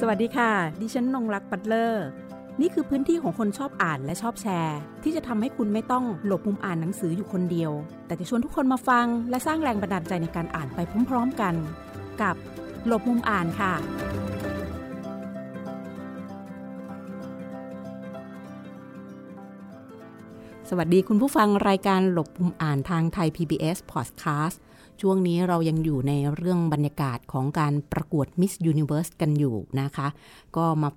สวัสดีค่ะดิฉันนงรักปัตเลอร์นี่คือพื้นที่ของคนชอบอ่านและชอบแชร์ที่จะทำให้คุณไม่ต้องหลบมุมอ่านหนังสืออยู่คนเดียวแต่จะชวนทุกคนมาฟังและสร้างแรงบันดาลใจในการอ่านไปพร้อมๆกันกับหลบมุมอ่านค่ะสวัสดีคุณผู้ฟังรายการหลบมุมอ่านทางไทย PBS Podcast ช่วงนี้เรายังอยู่ในเรื่องบรรยากาศของการประกวด Miss Universe กันอยู่นะคะก็มา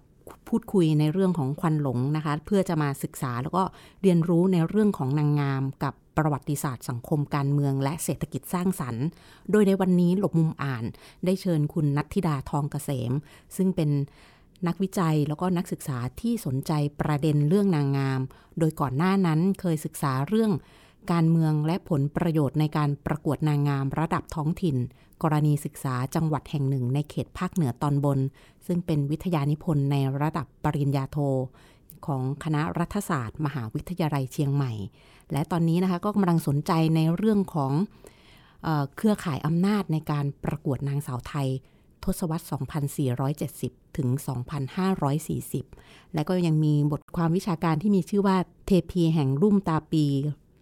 พูดคุยในเรื่องของควันหลงนะคะเพื่อจะมาศึกษาแล้วก็เรียนรู้ในเรื่องของนางงามกับประวัติศาสตร์สังคมการเมืองและเศรษฐกิจสร้างสรรค์โดยในวันนี้หลบมุมอ่านได้เชิญคุณณัฐธิดาทองเกษมซึ่งเป็นนักวิจัยแล้วก็นักศึกษาที่สนใจประเด็นเรื่องนางงามโดยก่อนหน้านั้นเคยศึกษาเรื่องการเมืองและผลประโยชน์ในการประกวดนางงามระดับท้องถิ่นกรณีศึกษาจังหวัดแห่งหนึ่งในเขตภาคเหนือตอนบนซึ่งเป็นวิทยานิพนธ์ในระดับปริญญาโทของคณะรัฐศาสตร์มหาวิทยาลัยเชียงใหม่และตอนนี้นะคะก็กำลังสนใจในเรื่องของเครือข่ายอำนาจในการประกวดนางสาวไทยทศวรรษ 2470 ถึง 2540 และก็ยังมีบทความวิชาการที่มีชื่อว่าเทพีแห่งลุ่มตาปี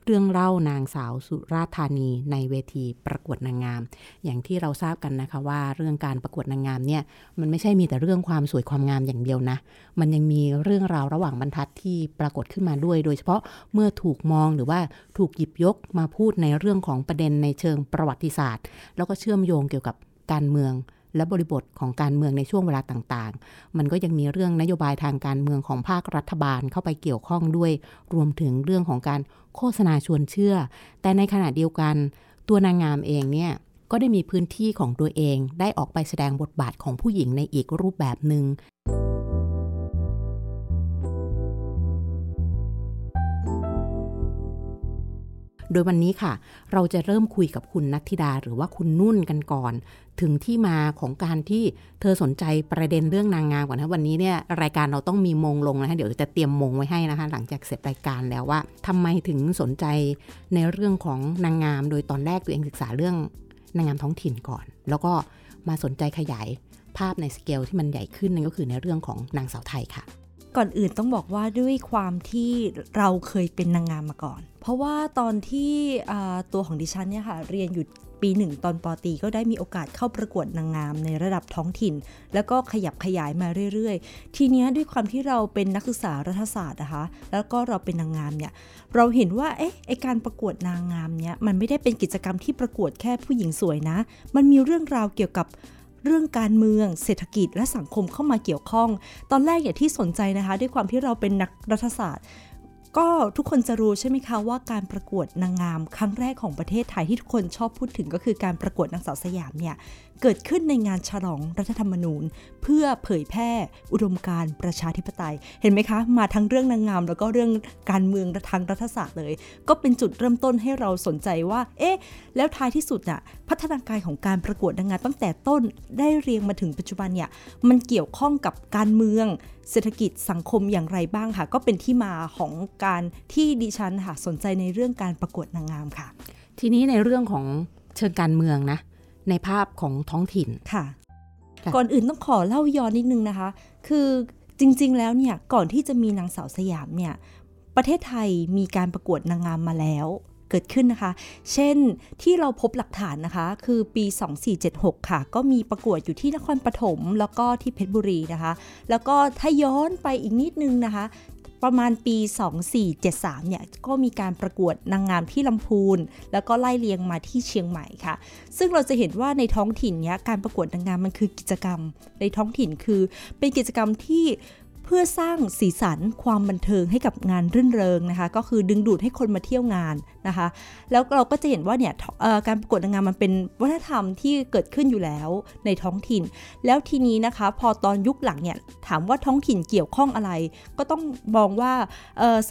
เรื่องเล่านางสาวสุราษฎร์ธานีในเวทีประกวดนางงามอย่างที่เราทราบกันนะคะว่าเรื่องการประกวดนางงามเนี่ยมันไม่ใช่มีแต่เรื่องความสวยความงามอย่างเดียวนะมันยังมีเรื่องราวระหว่างบรรทัดที่ปรากฏขึ้นมาด้วยโดยเฉพาะเมื่อถูกมองหรือว่าถูกหยิบยกมาพูดในเรื่องของประเด็นในเชิงประวัติศาสตร์แล้วก็เชื่อมโยงเกี่ยวกับการเมืองและบริบทของการเมืองในช่วงเวลาต่างๆมันก็ยังมีเรื่องนโยบายทางการเมืองของภาครัฐบาลเข้าไปเกี่ยวข้องด้วยรวมถึงเรื่องของการโฆษณาชวนเชื่อแต่ในขณะเดียวกันตัวนางงามเองเนี่ยก็ได้มีพื้นที่ของตัวเองได้ออกไปแสดงบทบาทของผู้หญิงในอีกรูปแบบหนึ่งโดยวันนี้ค่ะเราจะเริ่มคุยกับคุณณัฐธิดาหรือว่าคุณนุ่นกันก่อนถึงที่มาของการที่เธอสนใจประเด็นเรื่องนางงามก่อนนะวันนี้เนี่ยรายการเราต้องมีมงลงนะคะเดี๋ยวจะเตรียมมงไว้ให้นะคะหลังจากเสร็จรายการแล้วว่าทำไมถึงสนใจในเรื่องของนางงามโดยตอนแรกตัวเองศึกษาเรื่องนางงามท้องถิ่นก่อนแล้วก็มาสนใจขยายภาพในสเกลที่มันใหญ่ขึ้นนั่นก็คือในเรื่องของนางสาวไทยค่ะก่อนอื่นต้องบอกว่าด้วยความที่เราเคยเป็นนางงามมาก่อนเพราะว่าตอนที่ตัวของดิฉันเนี่ยค่ะเรียนอยู่ปีหนึ่งตอนป.ตรีก็ได้มีโอกาสเข้าประกวดนางงามในระดับท้องถิ่นแล้วก็ขยับขยายมาเรื่อยๆทีเนี้ยด้วยความที่เราเป็นนักศึกษารัฐศาสตร์นะคะแล้วก็เราเป็นนางงามเนี่ยเราเห็นว่าไอการประกวดนางงามเนี่ยมันไม่ได้เป็นกิจกรรมที่ประกวดแค่ผู้หญิงสวยนะมันมีเรื่องราวเกี่ยวกับเรื่องการเมืองเศรษฐกิจและสังคมเข้ามาเกี่ยวข้องตอนแรกอย่างที่สนใจนะคะด้วยความที่เราเป็นนักรัฐศาสตร์ก็ทุกคนจะรู้ใช่ไหมคะว่าการประกวดนางงามครั้งแรกของประเทศไทยที่ทุกคนชอบพูดถึงก็คือการประกวดนางสาวสยามเนี่ยเกิดขึ้นในงานฉลองรัฐธรรมนูญเพื่อเผยแพร่อุดมการณ์ประชาธิปไตยเห็นไหมคะมาทั้งเรื่องนางงามแล้วก็เรื่องการเมืองทางรัฐศาสตร์เลยก็เป็นจุดเริ่มต้นให้เราสนใจว่าแล้วท้ายที่สุดน่ะพัฒนาการของการประกวดนางงามตั้งแต่ต้นได้เรียงมาถึงปัจจุบันเนี่ยมันเกี่ยวข้องกับการเมืองเศรษฐกิจสังคมอย่างไรบ้างค่ะก็เป็นที่มาของการที่ดิฉันค่ะสนใจในเรื่องการประกวดนางงามค่ะทีนี้ในเรื่องของเชิงการเมืองนะในภาพของท้องถิ่นค่ะก่อนอื่นต้องขอเล่าย้อนนิดนึงนะคะคือจริงๆแล้วเนี่ยก่อนที่จะมีนางสาวสยามเนี่ยประเทศไทยมีการประกวดนางงามมาแล้วเกิดขึ้นนะคะเช่นที่เราพบหลักฐานนะคะคือปี2476ค่ะก็มีประกวดอยู่ที่นครปฐมแล้วก็ที่เพชรบุรีนะคะแล้วก็ถ้าย้อนไปอีกนิดนึงนะคะประมาณปี2473เนี่ยก็มีการประกวดนางงามที่ลำพูนแล้วก็ไล่เลียงมาที่เชียงใหม่ค่ะซึ่งเราจะเห็นว่าในท้องถิ่นเนี้ยการประกวดนางงามมันคือกิจกรรมในท้องถิ่นคือเป็นกิจกรรมที่เพื่อสร้างสีสันความบันเทิงให้กับงานรื่นเริงนะคะก็คือดึงดูดให้คนมาเที่ยวงานนะคะแล้วเราก็จะเห็นว่าเนี่ยการประกวดนางงามมันเป็นวัฒนธรรมที่เกิดขึ้นอยู่แล้วในท้องถิ่นแล้วทีนี้นะคะพอตอนยุคหลังเนี่ยถามว่าท้องถิ่นเกี่ยวข้องอะไรก็ต้องมองว่า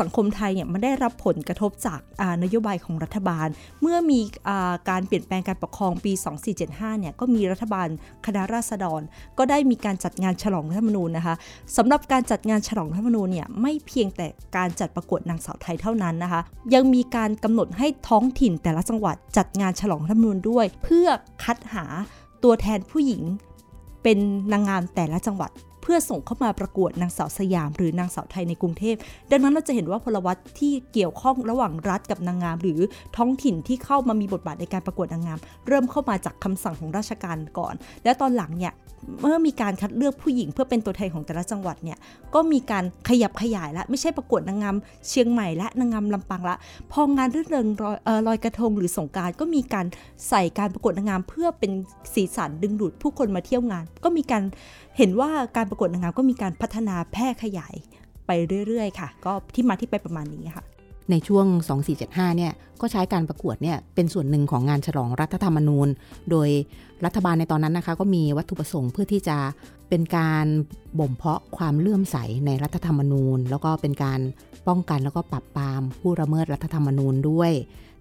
สังคมไทยเนี่ยมันได้รับผลกระทบจากนโยบายของรัฐบาลเมื่อมีการเปลี่ยนแปลงการปกครองปี2475เนี่ยก็มีรัฐบาลคณะราษฎรก็ได้มีการจัดงานฉลองรัฐธรรมนูญนะคะสำหรับการจัดงานฉลองรัฐธรรมนูญเนี่ยไม่เพียงแต่การจัดประกวดนางสาวไทยเท่านั้นนะคะยังมีการกำหนดให้ท้องถิ่นแต่ละจังหวัดจัดงานฉลองรัฐธรรมนูญด้วยเพื่อคัดหาตัวแทนผู้หญิงเป็นนางงามแต่ละจังหวัด เพื่อส่งเข้ามาประกวดนางสาวสยามหรือนางสาวไทยในกรุงเทพดังนั้นเราจะเห็นว่าพลวัตที่เกี่ยวข้องระหว่างรัฐกับนางงามหรือท้องถิ่นที่เข้ามามีบทบาทในการประกวดนางงามเริ่มเข้ามาจากคำสั่งของราชการก่อนและตอนหลังเนี่ยเมื่อมีการคัดเลือกผู้หญิงเพื่อเป็นตัวแทนของแต่ละจังหวัดเนี่ยก็มีการขยับขยายละไม่ใช่ประกวดนางงามเชียงใหม่และนางงามลำปางละพองานรื่นเริงลอยกระทงหรือสงกรานต์ก็มีการใส่การประกวดนางงามเพื่อเป็นสีสันดึงดูดผู้คนมาเที่ยวงานก็มีการเห็นว่าการประกวดนางงามก็มีการพัฒนาแพร่ขยายไปเรื่อยๆค่ะก็ที่มาที่ไปประมาณนี้ค่ะในช่วง 2475 เนี่ยก็ใช้การประกวดเนี่ยเป็นส่วนหนึ่งของงานฉลองรัฐธรรมนูญโดยรัฐบาลในตอนนั้นนะคะก็มีวัตถุประสงค์เพื่อที่จะเป็นการบ่มเพาะความเลื่อมใสในรัฐธรรมนูญแล้วก็เป็นการป้องกันแล้วก็ปราบปรามผู้ละเมิดรัฐธรรมนูญด้วย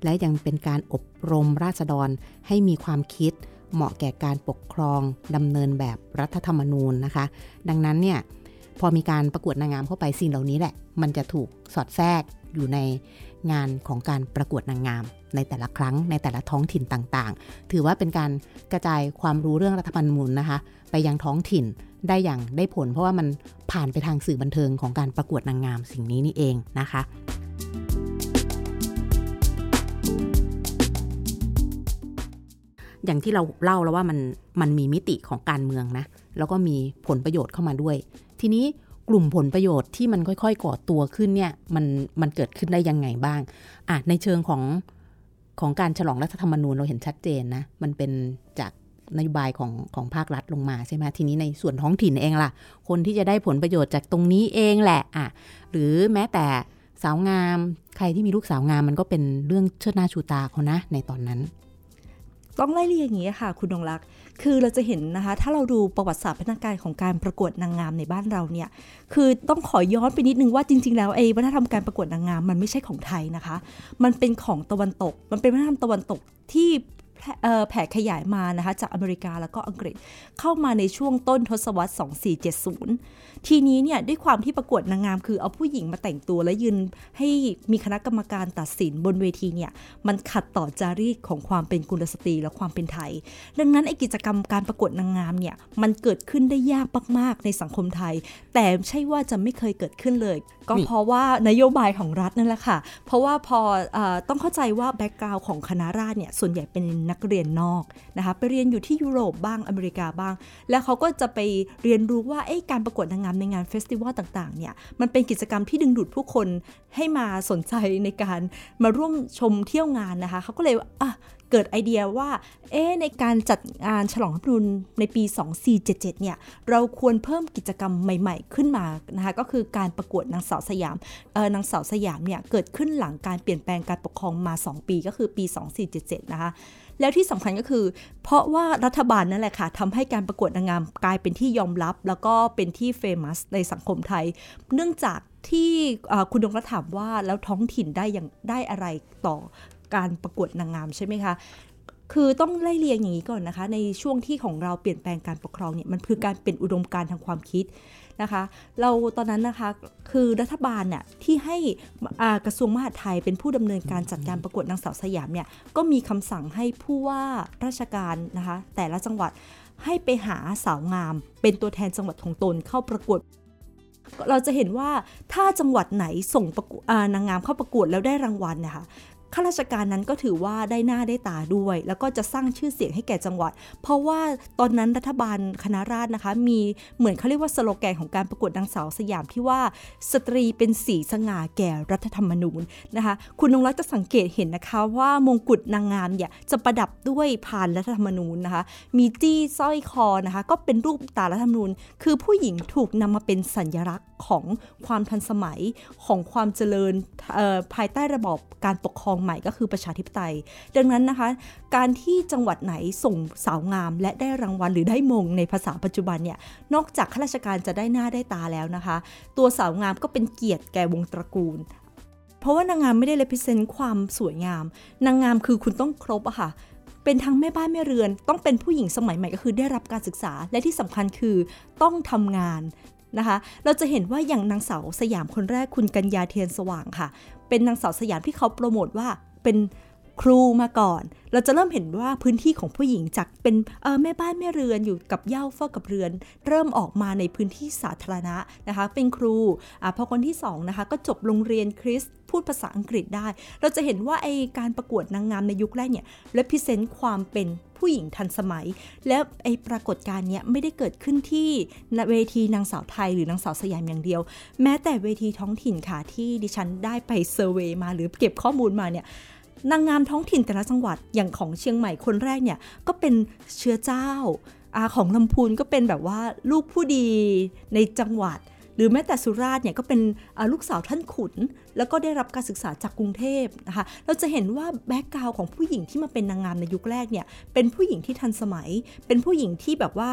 และยังเป็นการอบรมราษฎรให้มีความคิดเหมาะแก่การปกครองดำเนินแบบรัฐธรรมนูญนะคะดังนั้นเนี่ยพอมีการประกวดนางงามเข้าไปสิ่งเหล่านี้แหละมันจะถูกสอดแทรกอยู่ในงานของการประกวดนางงามในแต่ละครั้งในแต่ละท้องถิ่นต่างๆถือว่าเป็นการกระจายความรู้เรื่องรัฐธรรมนูญนะคะไปยังท้องถิ่นได้อย่างได้ผลเพราะว่ามันผ่านไปทางสื่อบันเทิงของการประกวดนางงามสิ่งนี้นี่เองนะคะอย่างที่เราเล่าแล้วว่ามันมีมิติของการเมืองนะแล้วก็มีผลประโยชน์เข้ามาด้วยทีนี้กลุ่มผลประโยชน์ที่มันค่อยๆก่อตัวขึ้นเนี่ยมันเกิดขึ้นได้ยังไงบ้างในเชิงของการฉลองรัฐธรรมนูญเราเห็นชัดเจนนะมันเป็นจากนโยบายของภาครัฐลงมาใช่ไหมทีนี้ในส่วนท้องถิ่นเองล่ะคนที่จะได้ผลประโยชน์จากตรงนี้เองแหละหรือแม้แต่สาวงามใครที่มีลูกสาวงามมันก็เป็นเรื่องเชิดหน้าชูตาเขานะในตอนนั้นต้องไล่เรียงอย่างนี้ค่ะคุณดวงลักษณ์คือเราจะเห็นนะคะถ้าเราดูประวัติศาสตร์พัฒนาการของการประกวดนางงามในบ้านเราเนี่ยคือต้องขอย้อนไปนิดนึงว่าจริงๆแล้ววัฒนธรรมการประกวดนางงามมันไม่ใช่ของไทยนะคะมันเป็นของตะวันตกมันเป็นวัฒนธรรมตะวันตกที่แผ่ขยายมานะคะจากอเมริกาแล้วก็อังกฤษเข้ามาในช่วงต้นทศวรรษ2470ทีนี้เนี่ยด้วยความที่ประกวดนางงามคือเอาผู้หญิงมาแต่งตัวและยืนให้มีคณะกรรมการตัดสินบนเวทีเนี่ยมันขัดต่อจารีตของความเป็นกุลสตรีและความเป็นไทยดังนั้นไอ้กิจกรรมการประกวดนางงามเนี่ยมันเกิดขึ้นได้ยากมากๆในสังคมไทยแต่ใช่ว่าจะไม่เคยเกิดขึ้นเลยก็เพราะว่านโยบายของรัฐนั่นแหละค่ะเพราะว่าพอต้องเข้าใจว่าแบ็คกราวด์ของคณะราษฎรเนี่ยส่วนใหญ่เป็นนักเรียนนอกนะคะไปเรียนอยู่ที่ยุโรปบ้างอเมริกาบ้างแล้วเขาก็จะไปเรียนรู้ว่าการประกวดนางงามในงานเฟสติวัลต่างๆเนี่ยมันเป็นกิจกรรมที่ดึงดูดผู้คนให้มาสนใจในการมาร่วมชมเที่ยวงานนะคะเขาก็เลยเกิดไอเดียว่าในการจัดงานฉลองรัฐธรรมนูญในปี2477เนี่ยเราควรเพิ่มกิจกรรมใหม่ๆขึ้นมานะคะก็คือการประกวดนางสาวสยามนางสาวสยามเนี่ยเกิดขึ้นหลังการเปลี่ยนแปลงการปกครองมา2ปีก็คือปี2477นะคะแล้วที่สำคัญก็คือเพราะว่ารัฐบาลนั่นแหละค่ะทำให้การประกวดนางงามกลายเป็นที่ยอมรับแล้วก็เป็นที่เฟมัสในสังคมไทยเนื่องจากที่คุณดวงรัตน์ถามว่าแล้วท้องถิ่นได้อะไรต่อการประกวดนางงามใช่ไหมคะคือต้องไล่เรียงอย่างนี้ก่อนนะคะในช่วงที่ของเราเปลี่ยนแปลงการปกครองเนี่ยมันคือการเป็นอุดมการณ์ทางความคิดนะคะเราตอนนั้นนะคะคือรัฐบาลน่ะที่ให้กระทรวงมหาดไทยเป็นผู้ดำเนินการจัดการประกวดนางสาวสยามเนี่ยก็มีคำสั่งให้ผู้ว่าราชการนะคะแต่ละจังหวัดให้ไปหาสาวงามเป็นตัวแทนจังหวัดของตนเข้าประกวดเราจะเห็นว่าถ้าจังหวัดไหนส่งนางงามเข้าประกวดแล้วได้รางวัลนะคะข้าราชการนั้นก็ถือว่าได้หน้าได้ตาด้วยแล้วก็จะสร้างชื่อเสียงให้แก่จังหวัดเพราะว่าตอนนั้นรัฐบาลคณะราษฎรนะคะมีเหมือนเขาเรียกว่าสโลแกนของการประกวดนางสาวสยามที่ว่าสตรีเป็นสีสง่าแก่รัฐธรรมนูญนะคะคุณนงรัตน์จะสังเกตเห็นนะคะว่ามงกุฎนางงามเนี่ยจะประดับด้วยพานรัฐธรรมนูญนะคะมีจี้สร้อยคอนะคะก็เป็นรูปตารัฐธรรมนูญคือผู้หญิงถูกนำมาเป็นสัญลักษณ์ของความทันสมัยของความเจริญภายใต้ระบอบการปกครองใหม่ก็คือประชาธิปไตยดังนั้นนะคะการที่จังหวัดไหนส่งสาวงามและได้รางวัลหรือได้มงในภาษาปัจจุบันเนี่ยนอกจากข้าราชการจะได้หน้าได้ตาแล้วนะคะตัวสาวงามก็เป็นเกียรติแก่วงตระกูลเพราะว่านางงามไม่ได้ represent ความสวยงามนางงามคือคุณต้องครบอะค่ะเป็นทั้งแม่บ้านแม่เรือนต้องเป็นผู้หญิงสมัยใหม่ก็คือได้รับการศึกษาและที่สำคัญคือต้องทำงานนะคะเราจะเห็นว่าอย่างนางสาวสยามคนแรกคุณกัญญาเทียนสว่างค่ะเป็นนางสาวสยามที่เขาโปรโมทว่าเป็น ครูมาก่อนเราจะเริ่มเห็นว่าพื้นที่ของผู้หญิงจากเป็นแม่บ้านแม่เรือนอยู่กับเหย้าเฝ้ากับเรือนเริ่มออกมาในพื้นที่สาธารณะนะคะเป็นครูพอคนที่2นะคะก็จบโรงเรียนคริสต์พูดภาษาอังกฤษได้เราจะเห็นว่าไอการประกวดนางงามในยุคแรกเนี่ย represent ความเป็นผู้หญิงทันสมัยและไอปรากฏการณ์เนี้ยไม่ได้เกิดขึ้นที่เวทีนางสาวไทยหรือนางสาวสยามอย่างเดียวแม้แต่เวทีท้องถิ่นค่ะที่ดิฉันได้ไปเซอร์เวย์มาหรือเก็บข้อมูลมาเนี่ยนางงามท้องถิ่นแต่ละจังหวัดอย่างของเชียงใหม่คนแรกเนี่ยก็เป็นเชื้อเจ้าของลำพูนก็เป็นแบบว่าลูกผู้ดีในจังหวัดหรือแม้แต่สุราษฎร์เนี่ยก็เป็นลูกสาวท่านขุนแล้วก็ได้รับการศึกษาจากกรุงเทพนะคะเราจะเห็นว่าแบ็คกราวด์ของผู้หญิงที่มาเป็นนางงามในยุคแรกเนี่ยเป็นผู้หญิงที่ทันสมัยเป็นผู้หญิงที่แบบว่า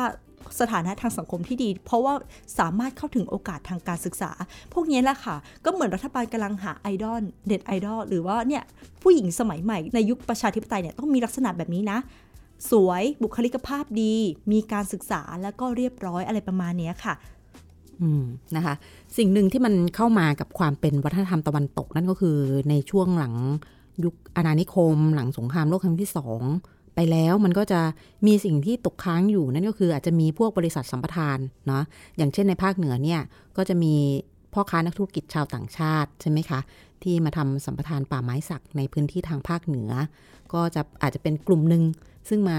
สถานะทางสังคมที่ดีเพราะว่าสามารถเข้าถึงโอกาสทางการศึกษาพวกนี้แหละค่ะก็เหมือนรัฐบาลกำลังหาไอดอลเด็ดไอดอลหรือว่าเนี่ยผู้หญิงสมัยใหม่ในยุคประชาธิปไตยเนี่ยต้องมีลักษณะแบบนี้นะสวยบุคลิกภาพดีมีการศึกษาแล้วก็เรียบร้อยอะไรประมาณนี้ค่ะนะคะสิ่งหนึ่งที่มันเข้ามากับความเป็นวัฒนธรรมตะวันตกนั่นก็คือในช่วงหลังยุคอาณานิคมหลังสงครามโลกครั้งที่2ไปแล้วมันก็จะมีสิ่งที่ตกค้างอยู่นั่นก็คืออาจจะมีพวกบริษัทสัมปทานเนาะอย่างเช่นในภาคเหนือเนี่ยก็จะมีพ่อค้านักธุรกิจชาวต่างชาติใช่ไหมคะที่มาทำสัมปทานป่าไม้สักในพื้นที่ทางภาคเหนือก็จะอาจจะเป็นกลุ่มนึงซึ่งมา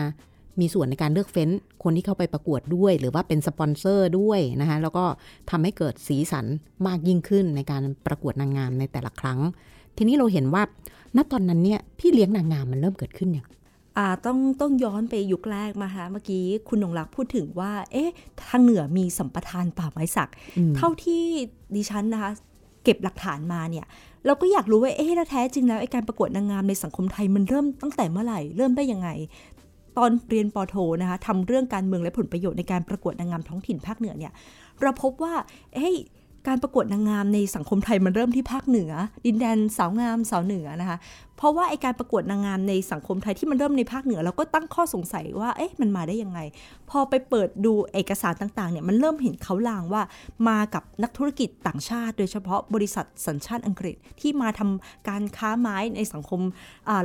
มีส่วนในการเลือกเฟ้นคนที่เข้าไปประกวดด้วยหรือว่าเป็นสปอนเซอร์ด้วยนะคะแล้วก็ทำให้เกิดสีสันมากยิ่งขึ้นในการประกวดนางงามในแต่ละครั้งทีนี้เราเห็นว่าณตอนนั้นเนี่ยพี่เลี้ยงนางงามมันเริ่มเกิดขึ้นอย่างต้องย้อนไปยุคแรกมาค่ะเมื่อกี้คุณนงลักษ์พูดถึงว่าเอ๊ะทางเหนือมีสัมปทานป่าไม้สักเท่าที่ดิฉันนะคะเก็บหลักฐานมาเนี่ยเราก็อยากรู้ว่าเอ๊ะแล้วแท้จริงแล้วไอ้การประกวดนางงามในสังคมไทยมันเริ่มตั้งแต่เมื่อไหร่เริ่มได้ยังไงตอนเรียนป.โทนะคะทำเรื่องการเมืองและผลประโยชน์ในการประกวดนางงามท้องถิ่นภาคเหนือเนี่ยเราพบว่าเอ๊ะการประกวดนางงามในสังคมไทยมันเริ่มที่ภาคเหนือดินแดนสาวงามสาวเหนือนะคะเพราะว่าไอการประกวดนางงามในสังคมไทยที่มันเริ่มในภาคเหนือเราก็ตั้งข้อสงสัยว่าเอ๊ะมันมาได้ยังไงพอไปเปิดดูเอกสารต่างๆเนี่ยมันเริ่มเห็นเขาลางว่ามากับนักธุรกิจต่างชาติโดยเฉพาะบริษัทสัญชาติอังกฤษที่มาทำการค้าไม้ในสังคม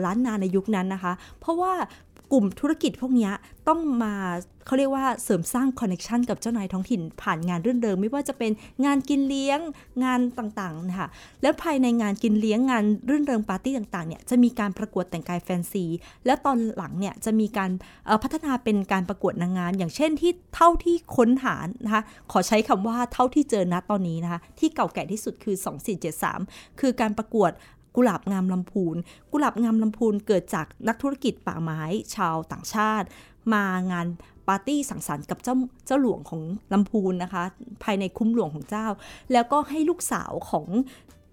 ล้านนาในยุคนั้นนะคะเพราะว่ากลุ่มธุรกิจพวกนี้ต้องมาเขาเรียกว่าเสริมสร้างคอนเนคชันกับเจ้านายท้องถิ่นผ่านงานรื่นเริงไม่ว่าจะเป็นงานกินเลี้ยงงานต่างๆนะคะแล้วภายในงานกินเลี้ยงงานรื่นเริงปาร์ตี้ต่างๆเนี่ยจะมีการประกวดแต่งกายแฟนซีแล้วตอนหลังเนี่ยจะมีการพัฒนาเป็นการประกวดนางงามอย่างเช่นที่เท่าที่ค้นหานะคะขอใช้คำว่าเท่าที่เจอณตอนนี้นะคะที่เก่าแก่ที่สุดคือ2473คือการประกวดกุหลาบงามลำพูนกุหลาบงามลำพูนเกิดจากนักธุรกิจป่าไม้ชาวต่างชาติมางานปาร์ตี้สังสรรค์กับเจ้าหลวงของลำพูนนะคะภายในคุ้มหลวงของเจ้าแล้วก็ให้ลูกสาวของ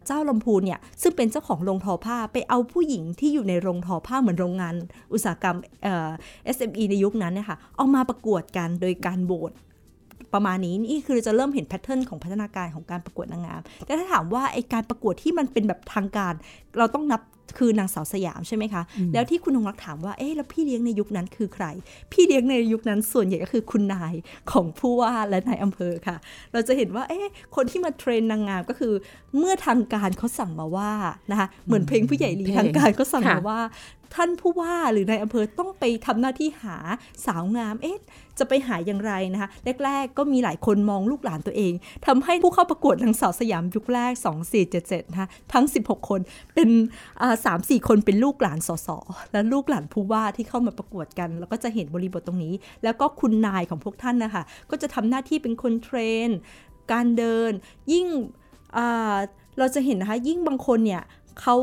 เจ้าลำพูนเนี่ยซึ่งเป็นเจ้าของโรงทอผ้าไปเอาผู้หญิงที่อยู่ในโรงทอผ้าเหมือนโรงงานอุตสาหกรรมSME ในยุคนั้นนะคะเอามาประกวดกันโดยการโหวตประมาณนี้นี่คือจะเริ่มเห็นแพทเทิร์นของพัฒนาการของการประกวดนางงามแต่ถ้าถามว่าไอการประกวดที่มันเป็นแบบทางการเราต้องนับคือนางสาวสยามใช่ไหมคะแล้วที่คุณนงลักษ์ถามว่าเอ๊ะแล้วพี่เลี้ยงในยุคนั้นคือใครพี่เลี้ยงในยุคนั้นส่วนใหญ่ก็คือคุณนายของผู้ว่าและนายอำเภอค่ะเราจะเห็นว่าเอ๊ะคนที่มาเทรนนางงามก็คือเมื่อทางการเขาสั่งมาว่านะคะเหมือนเพลงผู้ใหญ่ลีทางการเขาสั่งมาว่าท่านผู้ว่าหรือนายอำเภอต้องไปทำหน้าที่หาสาวงามเอ๊ะจะไปหาอย่างไรนะคะแรกๆก็มีหลายคนมองลูกหลานตัวเองทำให้ผู้เข้าประกวดนางสาวสยามยุคแรก2477นะคะทั้ง16คนเป็น3-4 คนเป็นลูกหลานสสและลูกหลานผู้ว่าที่เข้ามาประกวดกันแล้วก็จะเห็นบริบทตรงนี้แล้วก็คุณนายของพวกท่านนะคะก็จะทำหน้าที่เป็นคนเทรนการเดินยิ่งเราจะเห็นนะคะยิ่งบางคนเนี่ยเขา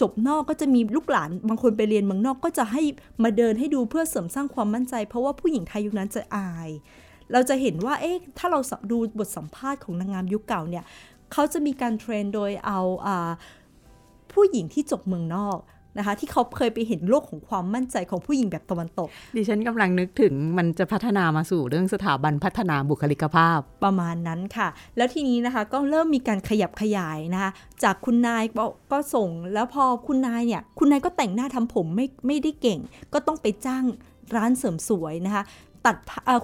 จบนอกก็จะมีลูกหลานบางคนไปเรียนเมืองนอกก็จะให้มาเดินให้ดูเพื่อเสริมสร้างความมั่นใจเพราะว่าผู้หญิงไทยยุคนั้นจะอายเราจะเห็นว่าเอ๊ะถ้าเราดูบทสัมภาษณ์ของนางงามยุคเก่าเนี่ยเขาจะมีการเทรนโดยเอาผู้หญิงที่จบเมืองนอกนะคะที่เขาเคยไปเห็นโลกของความมั่นใจของผู้หญิงแบบตะวันตกดิฉันกำลังนึกถึงมันจะพัฒนามาสู่เรื่องสถาบันพัฒนาบุคลิกภาพประมาณนั้นค่ะแล้วทีนี้นะคะก็เริ่มมีการขยับขยายนะคะจากคุณนายก็ส่งแล้วพอคุณนายเนี่ยคุณนายก็แต่งหน้าทำผมไม่ได้เก่งก็ต้องไปจ้างร้านเสริมสวยนะคะ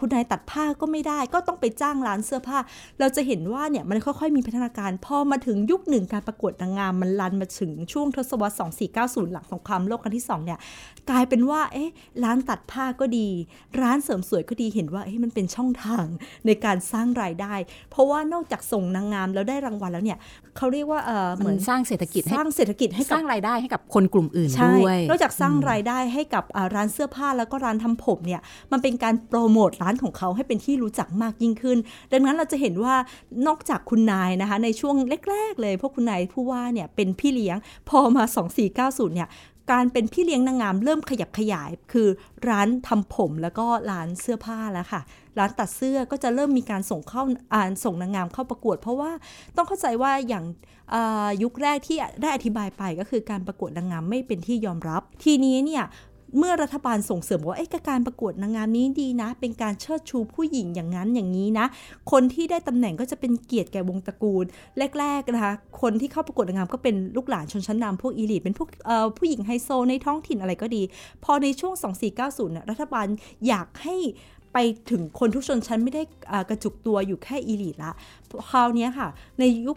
คุณนายตัดผ้าก็ไม่ได้ก็ต้องไปจ้างร้านเสื้อผ้าเราจะเห็นว่าเนี่ยมันค่อยๆมีพัฒนาการพอมาถึงยุคหนึ่งการประกวดนางงามมันลันมาถึงช่วงทศวรรษ2490หลังสงครามโลกครั้งที่2เนี่ยกลายเป็นว่าร้านตัดผ้าก็ดีร้านเสริมสวยก็ดีเห็นว่ามันเป็นช่องทางในการสร้างรายได้เพราะว่านอกจากส่งนางงามแล้วได้รางวัลแล้วเนี่ยเขาเรียกว่าเหมือนสร้างเศรษฐกิจให้สร้างรายได้ให้กับคนกลุ่มอื่นด้วยนอกจากสร้างรายได้ให้กับร้านเสื้อผ้าแล้วก็ร้านทำผมเนี่ยมันเป็นการโปรโมทร้านของเขาให้เป็นที่รู้จักมากยิ่งขึ้นดังนั้นเราจะเห็นว่านอกจากคุณนายนะคะในช่วงแรกๆเลยพวกคุณนายผู้ว่าเนี่ยเป็นพี่เลี้ยงพอมา2490เนี่ยการเป็นพี่เลี้ยงนางงามเริ่มขยับขยายคือร้านทำผมแล้วก็ร้านเสื้อผ้าแล้วค่ะร้านตัดเสื้อก็จะเริ่มมีการส่งนางงามเข้าประกวดเพราะว่าต้องเข้าใจว่าอย่างยุคแรกที่ได้อธิบายไปก็คือการประกวดนางงามไม่เป็นที่ยอมรับทีนี้เนี่ยเมื่อรัฐบาลส่งเสริมว่าการประกวดนางงามนี้ดีนะเป็นการเชิดชูผู้หญิงอย่างนั้นอย่างนี้นะคนที่ได้ตำแหน่งก็จะเป็นเกียรติแก่วงตระกูลแรกๆนะคะคนที่เข้าประกวดนางงามก็เป็นลูกหลานชนชั้นนำพวกอีลิทเป็นพวกผู้หญิงไฮโซในท้องถิ่นอะไรก็ดีพอในช่วง2490น่ะรัฐบาลอยากให้ไปถึงคนทุกชนชั้นไม่ได้กระจุกตัวอยู่แค่อีลีทละคราวนี้ค่ะในยุค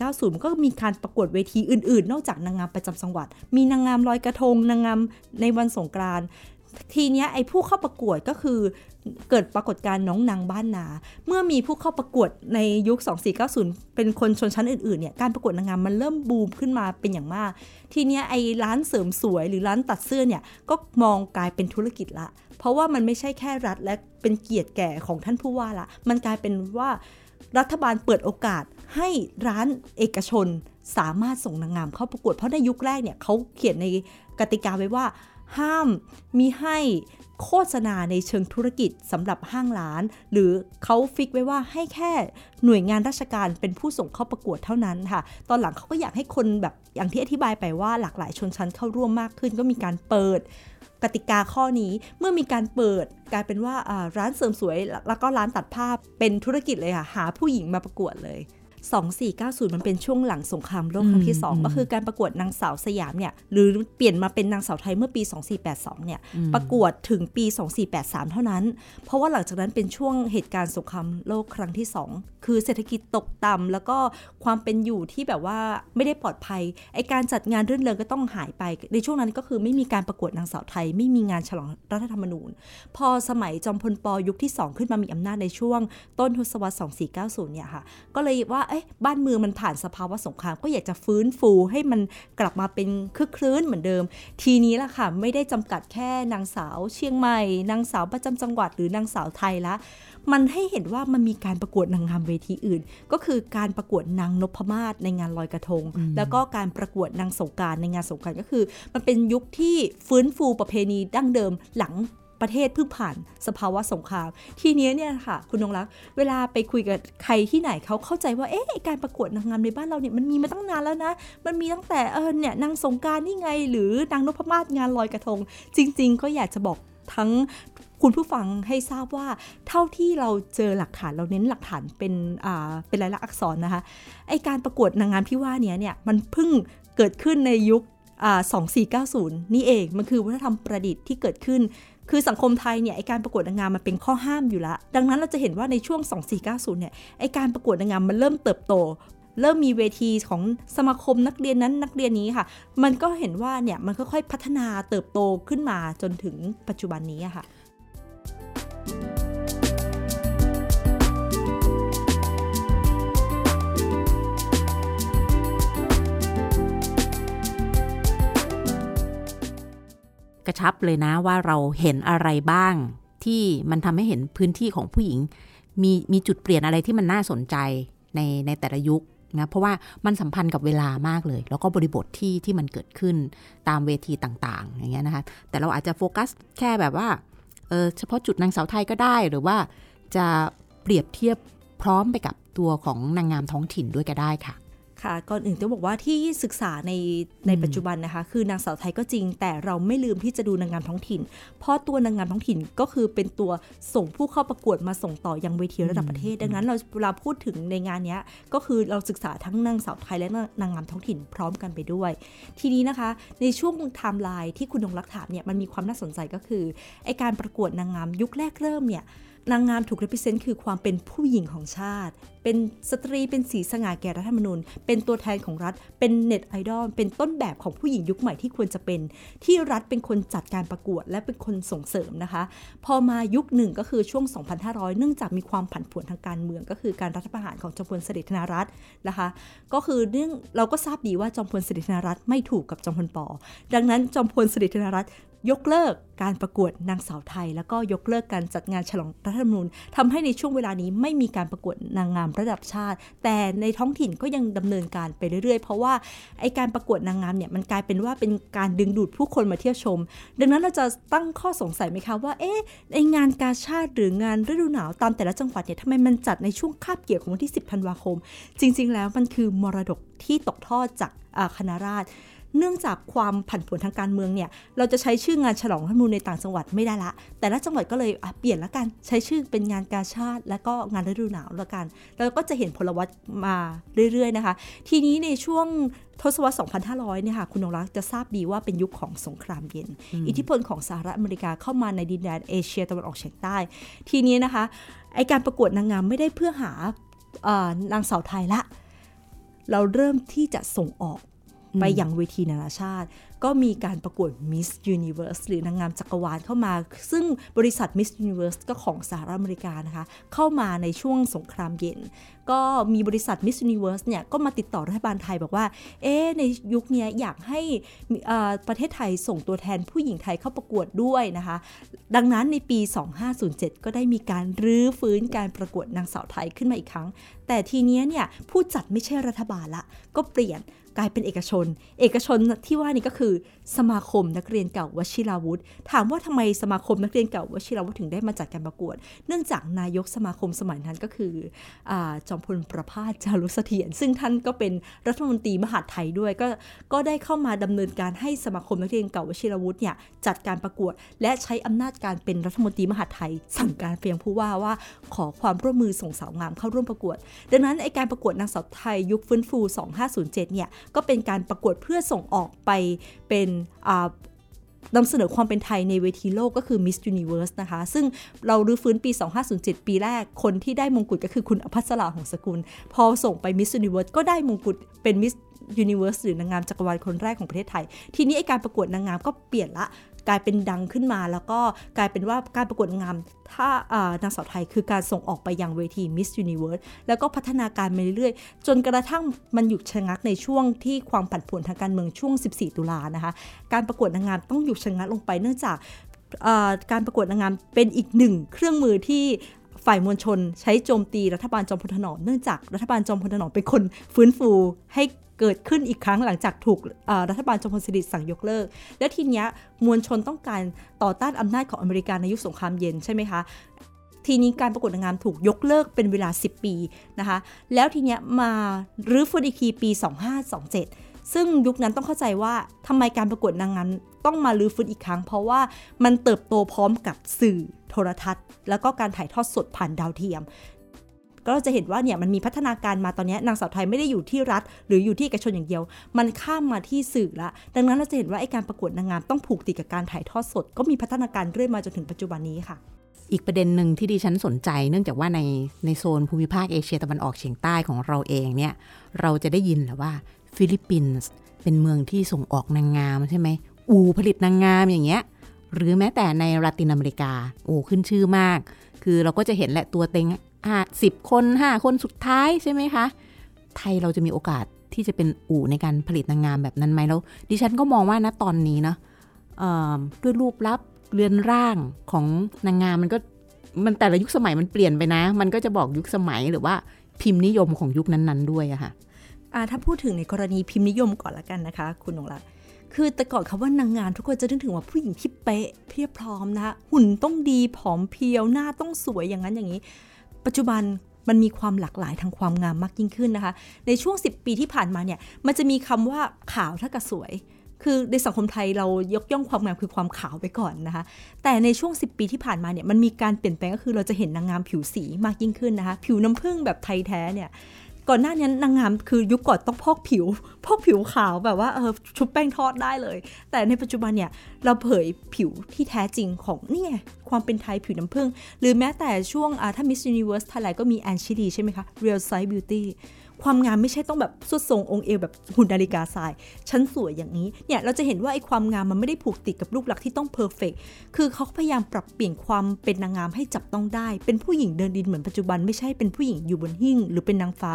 2490มันก็มีการประกวดเวทีอื่นๆนอกจากนางงามประจำจังหวัดมีนางงามลอยกระทงนางงามในวันสงกรานต์ทีนี้ไอ้ผู้เข้าประกวดก็คือเกิดปรากฏการณ์น้องนางบ้านนาเมื่อมีผู้เข้าประกวดในยุค2490เป็นคนชนชั้นอื่นๆเนี่ยการประกวดนางงามมันเริ่มบูมขึ้นมาเป็นอย่างมากทีนี้ไอ้ร้านเสริมสวยหรือร้านตัดเสื้อเนี่ยก็มองกลายเป็นธุรกิจละเพราะว่ามันไม่ใช่แค่รัฐและเป็นเกียรติแก่ของท่านผู้ว่าละมันกลายเป็นว่ารัฐบาลเปิดโอกาสให้ร้านเอกชนสามารถส่งนางงามเข้าประกวดเพราะในยุคแรกเนี่ยเขาเขียนในกติกาไว้ว่าห้ามมีให้โฆษณาในเชิงธุรกิจสำหรับห้างร้านหรือเขาฟิกไว้ว่าให้แค่หน่วยงานราชการเป็นผู้ส่งเข้าประกวดเท่านั้นค่ะตอนหลังเขาก็อยากให้คนแบบอย่างที่อธิบายไปว่าหลากหลายชนชั้นเข้าร่วมมากขึ้นก็มีการเปิดกติกาข้อนี้เมื่อมีการเปิดกลายเป็นว่าร้านเสริมสวยแล้วก็ร้านตัดผ้าเป็นธุรกิจเลยค่ะหาผู้หญิงมาประกวดเลย2490มันเป็นช่วงหลังสงครามโลกครั้งที่2ก็คือการประกวดนางสาวสยามเนี่ยหรือเปลี่ยนมาเป็นนางสาวไทยเมื่อปี2482เนี่ยประกวดถึงปี2483เท่านั้นเพราะว่าหลังจากนั้นเป็นช่วงเหตุการณ์สงครามโลกครั้งที่2คือเศรษฐกิจตกต่ำแล้วก็ความเป็นอยู่ที่แบบว่าไม่ได้ปลอดภัยไอ้การจัดงานรื่นเริงก็ต้องหายไปในช่วงนั้นก็คือไม่มีการประกวดนางสาวไทยไม่มีงานฉลองรัฐธรรมนูญพอสมัยจอมพลป.ยุคที่2ขึ้นมามีอำนาจในช่วงต้นทศวรรษ2490เนี่ยค่ะก็เลยว่าบ้านเมืองมันผ่านสภาวะสงครามก็อยากจะฟื้นฟูให้มันกลับมาเป็นคึกครื้นเหมือนเดิมทีนี้ล่ะค่ะไม่ได้จำกัดแค่นางสาวเชียงใหม่นางสาวประจำจังหวัดหรือนางสาวไทยละมันให้เห็นว่ามันมีการประกวดนางงามเวทีอื่นก็คือการประกวดนางนพมาศในงานลอยกระทงแล้วก็การประกวดนางสงกรานต์ในงานสงกรานต์ก็คือมันเป็นยุคที่ฟื้นฟูประเพณีดั้งเดิมหลังประเทศเพิ่งผ่านสภาวะสงครามทีนี้เนี่ยค่ะคุณนงรักเวลาไปคุยกับใครที่ไหนเขาเข้าใจว่าการประกวดนางงามในบ้านเราเนี่ยมันมีมาตั้งนานแล้วนะมันมีตั้งแต่เนี่ยนางสงกรานต์นี่ไงหรือนางนพมาศงานลอยกระทงจริงๆก็อยากจะบอกทั้งคุณผู้ฟังให้ทราบว่าเท่าที่เราเจอหลักฐานเราเน้นหลักฐานเป็นลายลักษณ์อักษรนะคะไอการประกวดนางงามที่ว่าเนี่ยมันเพิ่งเกิดขึ้นในยุค2490นี่เองมันคือวัฒนธรรมประดิษฐ์ที่เกิดขึ้นคือสังคมไทยเนี่ยไอ้การประกวดนางงามมันเป็นข้อห้ามอยู่ละดังนั้นเราจะเห็นว่าในช่วง2490เนี่ยไอ้การประกวดนางงามมันเริ่มเติบโตเริ่มมีเวทีของสมาคมนักเรียนนั้นนักเรียนนี้ค่ะมันก็เห็นว่าเนี่ยมันค่อยๆพัฒนาเติบโตขึ้นมาจนถึงปัจจุบันนี้ค่ะกระชับเลยนะว่าเราเห็นอะไรบ้างที่มันทำให้เห็นพื้นที่ของผู้หญิงมีจุดเปลี่ยนอะไรที่มันน่าสนใจในแต่ละยุคนะเพราะว่ามันสัมพันธ์กับเวลามากเลยแล้วก็บริบทที่มันเกิดขึ้นตามเวทีต่างๆอย่างเงี้ยนะคะแต่เราอาจจะโฟกัสแค่แบบว่าเฉพาะจุดนางสาวไทยก็ได้หรือว่าจะเปรียบเทียบพร้อมไปกับตัวของนางงามท้องถิ่นด้วยก็ได้ค่ะ ค่ะก่อนอื่นต้องบอกว่าที่ศึกษาในปัจจุบันนะคะคือนางสาวไทยก็จริงแต่เราไม่ลืมที่จะดูนางงามท้องถิ่นเพราะตัวนางงามท้องถิ่นก็คือเป็นตัวส่งผู้เข้าประกวดมาส่งต่อยังเวทีระดับประเทศดังนั้นเราเวลาพูดถึงในงานนี้ก็คือเราศึกษาทั้งนางสาวไทยและนางงามท้องถิ่นพร้อมกันไปด้วยทีนี้นะคะในช่วงไทม์ไลน์ที่คุณนงลักษ์ถามเนี่ยมันมีความน่าสนใจก็คือไอ้การประกวดนางงามยุคแรกเริ่มเนี่ยนางงามถูก represent คือความเป็นผู้หญิงของชาติเป็นสตรีเป็นสีสง่าแก่รัฐธรรมนูญเป็นตัวแทนของรัฐเป็นเน็ตไอดอลเป็นต้นแบบของผู้หญิงยุคใหม่ที่ควรจะเป็นที่รัฐเป็นคนจัดการประกวดและเป็นคนส่งเสริมนะคะพอมายุคหนึ่งก็คือช่วง 2500 เนื่องจากมีความผันผวนทางการเมืองก็คือการรัฐประหารของจอมพลสฤษดิ์ธนรัตน์นะคะก็คือเรื่องเราก็ทราบดีว่าจอมพลสฤษดิ์ธนรัตน์ไม่ถูกกับจอมพลป.ดังนั้นจอมพลสฤษดิ์ธนรัตน์ยกเลิกการประกวดนางสาวไทยแล้วก็ยกเลิกการจัดงานฉลองรัฐธรรมนูญทำให้ในช่วงเวลานี้ไม่มีการประกวดนางงามระดับชาติแต่ในท้องถิ่นก็ยังดำเนินการไปเรื่อยๆเพราะว่าไอการประกวดนางงามเนี่ยมันกลายเป็นว่าเป็นการดึงดูดผู้คนมาเที่ยวชมดังนั้นเราจะตั้งข้อสงสัยไหมคะว่าไองานกาชาดหรืองานฤดูหนาวตามแต่ละจังหวัดเนี่ยทำไมมันจัดในช่วงคาบเกี่ยวของวันที่10ธันวาคมจริงๆแล้วมันคือมรดกที่ตกทอดจากคณราษฎรเนื่องจากความผันผวนทางการเมืองเนี่ยเราจะใช้ชื่องานฉลองรัฐธรรมนูญในต่างจังหวัดไม่ได้ละแต่ละจังหวัดก็เลยเปลี่ยนละกันใช้ชื่อเป็นงานกาชาดและก็งานฤดูหนาวละกันเราก็จะเห็นพลวัตมาเรื่อยๆนะคะทีนี้ในช่วงทศวรรษ 2500 เนี่ยค่ะคุณนงรักจะทราบดีว่าเป็นยุคของสงครามเย็นอิทธิพลของสหรัฐอเมริกาเข้ามาในดินแดนเอเชียตะวันออกเฉียงใต้ทีนี้นะคะไอการประกวดนางงามไม่ได้เพื่อหานางสาวไทยละเราเริ่มที่จะส่งออกไปยังเวทีนานาชาติก็มีการประกวด Miss Universe หรือนางงามจักรวาลเข้ามาซึ่งบริษัท Miss Universe ก็ของสหรัฐอเมริกานะคะเข้ามาในช่วงสงครามเย็นก็มีบริษัท Miss Universe เนี่ยก็มาติดต่อรัฐบาลไทยบอกว่าในยุคนี้อยากให้ประเทศไทยส่งตัวแทนผู้หญิงไทยเข้าประกวดด้วยนะคะดังนั้นในปี 2507 ก็ได้มีการรื้อฟื้นการประกวดนางสาวไทยขึ้นมาอีกครั้งแต่ทีนี้เนี่ยผู้จัดไม่ใช่รัฐบาลละก็เปลี่ยนกลายเป็นเอกชนที่ว่านี่ก็คือสมาคมนักเรียนเก่าวชิราวุธถามว่าทำไมสมาคมนักเรียนเก่าวชิราวุธถึงได้มาจัดการประกวดเนื่องจากนายกสมาคมสมัยนั้นก็คือจอมพลประภาสจารุเสถียรซึ่งท่านก็เป็นรัฐมนตรีมหาดไทยด้วยก็ได้เข้ามาดำเนินการให้สมาคมนักเรียนเก่าวชิราวุธเนี่ยจัดการประกวดและใช้อำนาจการเป็นรัฐมนตรีมหาดไทยสั่งการเพียงผู้ว่าขอความร่วมมือส่งสาวงามเข้าร่วมประกวดดังนั้นไอการประกวดนางสาวไทยยุคฟื้นฟู 2507 เนี่ยก็เป็นการประกวดเพื่อส่งออกไปเป็นนำเสนอความเป็นไทยในเวทีโลกก็คือ Miss Universe นะคะซึ่งเรารื้อฟื้นปี 2507 ปีแรกคนที่ได้มงกุฎก็คือคุณอภัสราหงษ์สกุลพอส่งไป Miss Universe ก็ได้มงกุฎเป็น Miss Universe หรือนางงามจักรวาลคนแรกของประเทศไทยทีนี้ไอ้การประกวดนางงามก็เปลี่ยนละกลายเป็นดังขึ้นมาแล้วก็กลายเป็นว่าการประกวดนางงามถ้านางสาวไทยคือการส่งออกไปยังเวที Miss Universe แล้วก็พัฒนาการมาเรื่อยๆจนกระทั่งมันหยุดชะงักในช่วงที่ความผันผวนทางการเมืองช่วง14ตุลานะคะการประกวดนางงามต้องหยุดชะงักลงไปเนื่องจากการประกวดนางงามเป็นอีกหนึ่งเครื่องมือที่ฝ่ายมวลชนใช้โจมตีรัฐบาลจอมพลถนอมเนื่องจากรัฐบาลจอมพลถนอมเป็นคนฟื้นฟูให้เกิดขึ้นอีกครั้งหลังจากถูกรัฐบาลจอมพลสฤษดิ์สั่งยกเลิกและทีนี้มวลชนต้องการต่อต้านอำนาจของอเมริกันในยุคสงครามเย็นใช่ไหมคะทีนี้การประกวดนางงามถูกยกเลิกเป็นเวลา10ปีนะคะแล้วทีนี้มารื้อฟื้นอีกทีปี2527ซึ่งยุคนั้นต้องเข้าใจว่าทำไมการประกวดนางงามต้องมารื้อฟื้นอีกครั้งเพราะว่ามันเติบโตพร้อมกับสื่อโทรทัศน์แล้วก็การถ่ายทอดสดผ่านดาวเทียมก็จะเห็นว่าเนี่ยมันมีพัฒนาการมาตอนนี้นางสาวไทยไม่ได้อยู่ที่รัฐหรืออยู่ที่เอกชนอย่างเดียวมันข้ามมาที่สื่อละดังนั้นเราจะเห็นว่าไอ้การประกวดนางงามต้องผูกติดกับการถ่ายทอดสดก็มีพัฒนาการเรื่อยมาจนถึงปัจจุบันนี้ค่ะอีกประเด็นหนึ่งที่ดิฉันสนใจเนื่องจากว่าในโซนภูมิภาคเอเชียตะวันออกเฉียงใต้ของเราเองเนี่ยเราจะได้ยินแหละว่าฟิลิปปินส์เป็นเมืองที่ส่งออกนางงามใช่ไหมผลิตนางงามอย่างเงี้ยหรือแม้แต่ในลาตินอเมริกาขึ้นชื่อมากคือเราก็จะเห็นแหละตัวเต็ง10คน5คนสุดท้ายใช่ไหมคะไทยเราจะมีโอกาสที่จะเป็นในการผลิตนางงามแบบนั้นไหมแล้วดิฉันก็มองว่าณตอนนี้นะด้วยรูปลักษณ์เรือนร่างของนางงามมันแต่ละยุคสมัยมันเปลี่ยนไปนะมันก็จะบอกยุคสมัยหรือว่าพิมพ์นิยมของยุคนั้นๆด้วยอะค่ะถ้าพูดถึงในกรณีพิมพ์นิยมก่อนละกันนะคะคุณนงรักคือแต่ก่อนคำว่านางงามทุกคนจะนึกถึงว่าผู้หญิงที่เป๊ะเพียบพร้อมนะคะหุ่นต้องดีผอมเพรียวหน้าต้องสวยอย่างนั้นอย่างนี้ปัจจุบัน มันมีความหลากหลายทางความงามมากยิ่งขึ้นนะคะในช่วง10ปีที่ผ่านมาเนี่ยมันจะมีคำว่าขาวเท่ากับสวยคือในสังคมไทยเรายกย่องความงามคือความขาวไปก่อนนะคะแต่ในช่วง10ปีที่ผ่านมาเนี่ยมันมีการเปลี่ยนแปลงก็คือเราจะเห็นนางงามผิวสีมากยิ่งขึ้นนะคะผิวน้ำผึ้งแบบไทยแท้เนี่ยก่อนหน้านี้นางงามคือยุคก่อนต้องพอกผิวขาวแบบว่าชุบแป้งทอดได้เลยแต่ในปัจจุบันเนี่ยเราเผยผิวที่แท้จริงของนี่ไงความเป็นไทยผิวน้ำผึ้งหรือแม้แต่ช่วงถ้า Miss Universe ไทยก็มีแอนชิลีใช่ไหมคะ Real Size Beauty ความงามไม่ใช่ต้องแบบสุดทรงองค์เอวแบบหุ่นนาฬิกาทรายชั้นสวยอย่างนี้เนี่ยเราจะเห็นว่าไอ้ความงามมันไม่ได้ผูกติดกับรูปลักษณ์ที่ต้องเพอร์เฟคคือเขาพยายามปรับเปลี่ยนความเป็นนางงามให้จับต้องได้เป็นผู้หญิงเดินดินเหมือนปัจจุบันไม่ใช่เป็นผู้หญิงอยู่บนหิ้งหรือเป็นนางฟ้า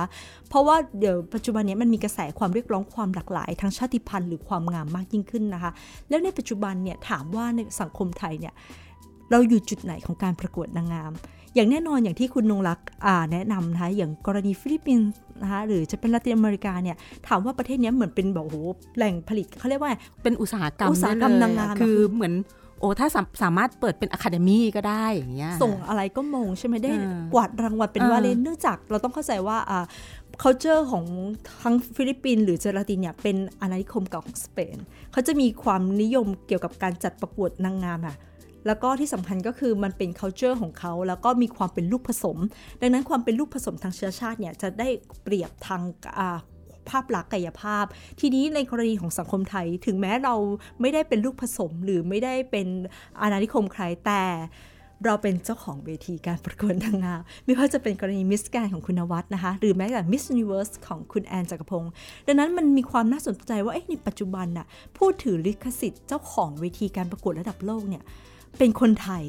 เพราะว่าเดี๋ยวปัจจุบันนี้มันมีกระแสความเรียกร้องความหลากหลายทางชาติพันธุ์หรือความงามมากยิ่งขึ้นนะคะแล้วในปัจจุบันเนี่ยถามว่าในสังคมไทยเนี่ยเราอยู่จุดไหนของการประกวดนางงามอย่างแน่นอนอย่างที่คุณนงรักแนะนำนะคะอย่างกรณีฟิลิปปินส์นะคะหรือจะเป็นลาตินอเมริกาเนี่ยถามว่าประเทศนี้เหมือนเป็นแบบโอ้โหแหล่งผลิตเขาเรียกว่าเป็นอุตสาหกรรมนางงามคือเหมือนโอ้ถ้าสามารถเปิดเป็นอะคาเดมี่ก็ได้อย่างเงี้ยส่งอะไรก็มงใช่ไหมได้กวาดรางวัลเป็นว่าเล่นเนื่องจากเราต้องเข้าใจว่าculture ของทั้งฟิลิปปินส์หรือลาตินเนี่ยเป็นอาณานิคมของสเปนเขาจะมีความนิยมเกี่ยวกับการจัดประกวดนางงามค่ะแล้วก็ที่สำคัญก็คือมันเป็น culture ของเขาแล้วก็มีความเป็นลูกผสมดังนั้นความเป็นลูกผสมทางเชื้อชาติเนี่ยจะได้เปรียบทางภาพลักษณ์กายภาพทีนี้ในกรณีของสังคมไทยถึงแม้เราไม่ได้เป็นลูกผสมหรือไม่ได้เป็นอาณานิคมใครแต่เราเป็นเจ้าของเวทีการประกวดนางงามไม่ว่าจะเป็นกรณีมิสแกรนด์ของคุณณวัฒน์นะคะหรือแม้แต่มิสยูนิเวิร์สของคุณแอนจักรพงศ์ดังนั้นมันมีความน่าสนใจว่าในปัจจุบันน่ะผู้ถือลิขสิทธิ์เจ้าของเวทีการประกวดระดับโลกเนี่ยเป็นคนไทย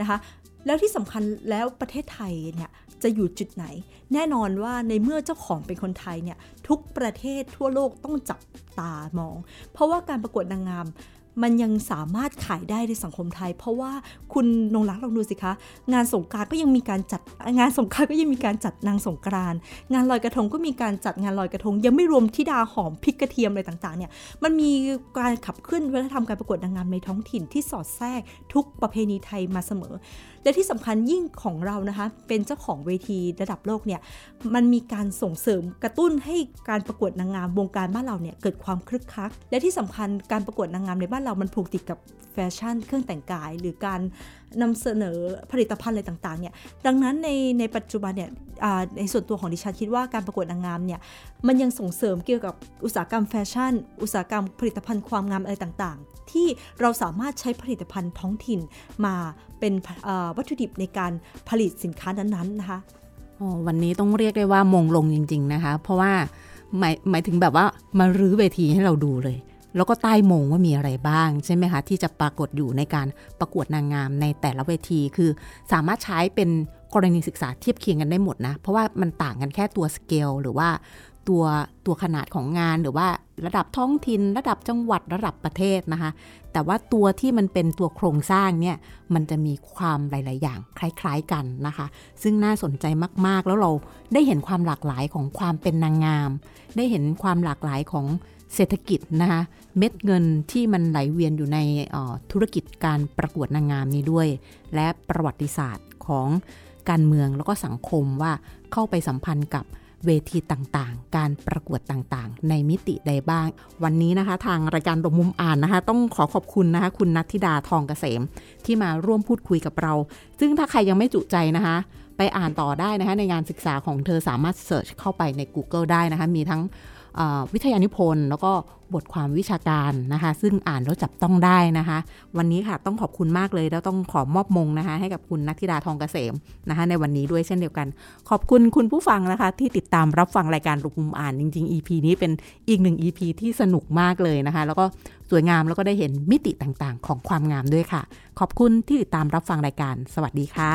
นะคะแล้วที่สำคัญแล้วประเทศไทยเนี่ยจะอยู่จุดไหนแน่นอนว่าในเมื่อเจ้าของเป็นคนไทยเนี่ยทุกประเทศทั่วโลกต้องจับตามองเพราะว่าการประกวดนางงามมันยังสามารถขายได้ในสังคมไทยเพราะว่าคุณนงรักลองดูสิคะงานสงกรานต์ก็ยังมีการจัดงานสงกรานต์ก็ยังมีการจัดนางสงกรานต์งานลอยกระทงก็มีการจัดงานลอยกระทงยังไม่รวมธิดาหอมพริกกระเทียมอะไรต่างๆเนี่ยมันมีการขับเคลื่อนวัฒนธรรมการประกวดนางงามในท้องถิ่นที่สอดแทรกทุกประเพณีไทยมาเสมอและที่สำคัญยิ่งของเรานะคะเป็นเจ้าของเวทีระดับโลกเนี่ยมันมีการส่งเสริมกระตุ้นให้การประกวดนางงามวงการบ้านเราเนี่ยเกิดความคึกคักและที่สำคัญการประกวดนางงามในบ้านเรามันผูกติดกับแฟชั่นเครื่องแต่งกายหรือการนำเสนอผลิตภัณฑ์อะไรต่างๆเนี่ยดังนั้นในปัจจุบันเนี่ยในส่วนตัวของดิฉันคิดว่าการประกวดนางงามเนี่ยมันยังส่งเสริมเกี่ยวกับอุตสาหกรรมแฟชั่นอุตสาหกรรมผลิตภัณฑ์ความงามอะไรต่างๆที่เราสามารถใช้ผลิตภัณฑ์ท้องถิ่นมาเป็นวัตถุดิบในการผลิตสินค้านั้นๆนะคะวันนี้ต้องเรียกได้ว่ามงลงจริงๆนะคะเพราะว่าหมายถึงแบบว่ามารื้อเวทีให้เราดูเลยแล้วก็ใต้มงว่ามีอะไรบ้างใช่ไหมคะที่จะปรากฏอยู่ในการประกวดนางงามในแต่ละเวทีคือสามารถใช้เป็นกรณีศึกษาเทียบเคียงกันได้หมดนะเพราะว่ามันต่างกันแค่ตัวสเกลหรือว่าตัวขนาดของงานหรือว่าระดับท้องถิ่นระดับจังหวัดระดับประเทศนะคะแต่ว่าตัวที่มันเป็นตัวโครงสร้างเนี่ยมันจะมีความหลายๆอย่างคล้ายๆกันนะคะซึ่งน่าสนใจมากๆแล้วเราได้เห็นความหลากหลายของความเป็นนางงามได้เห็นความหลากหลายของเศรษฐกิจนะคะเม็ดเงินที่มันไหลเวียนอยู่ในธุรกิจการประกวดนางงามนี้ด้วยและประวัติศาสตร์ของการเมืองแล้วก็สังคมว่าเข้าไปสัมพันธ์กับเวทีต่างๆการประกวดต่างๆในมิติใดบ้างวันนี้นะคะทางรายการลงมุมอ่านนะคะต้องขอบคุณนะคะคุณณัฐธิดาทองเกษมที่มาร่วมพูดคุยกับเราซึ่งถ้าใครยังไม่จุใจนะคะไปอ่านต่อได้นะคะในงานศึกษาของเธอสามารถเสิร์ชเข้าไปใน Google ได้นะคะมีทั้งวิทยานิพนธ์แล้วก็บทความวิชาการนะคะซึ่งอ่านแล้วจับต้องได้นะคะวันนี้ค่ะต้องขอบคุณมากเลยแล้วต้องขอมอบมงนะคะให้กับคุณณัฐธิดาทองเกษมนะคะในวันนี้ด้วยเช่นเดียวกันขอบคุณคุณผู้ฟังนะคะที่ติดตามรับฟังรายการลงมุมอ่านจริงๆ EP นี้เป็นอีก1 EP ที่สนุกมากเลยนะคะแล้วก็สวยงามแล้วก็ได้เห็นมิติต่างๆของความงามด้วยค่ะขอบคุณที่ติดตามรับฟังรายการสวัสดีค่ะ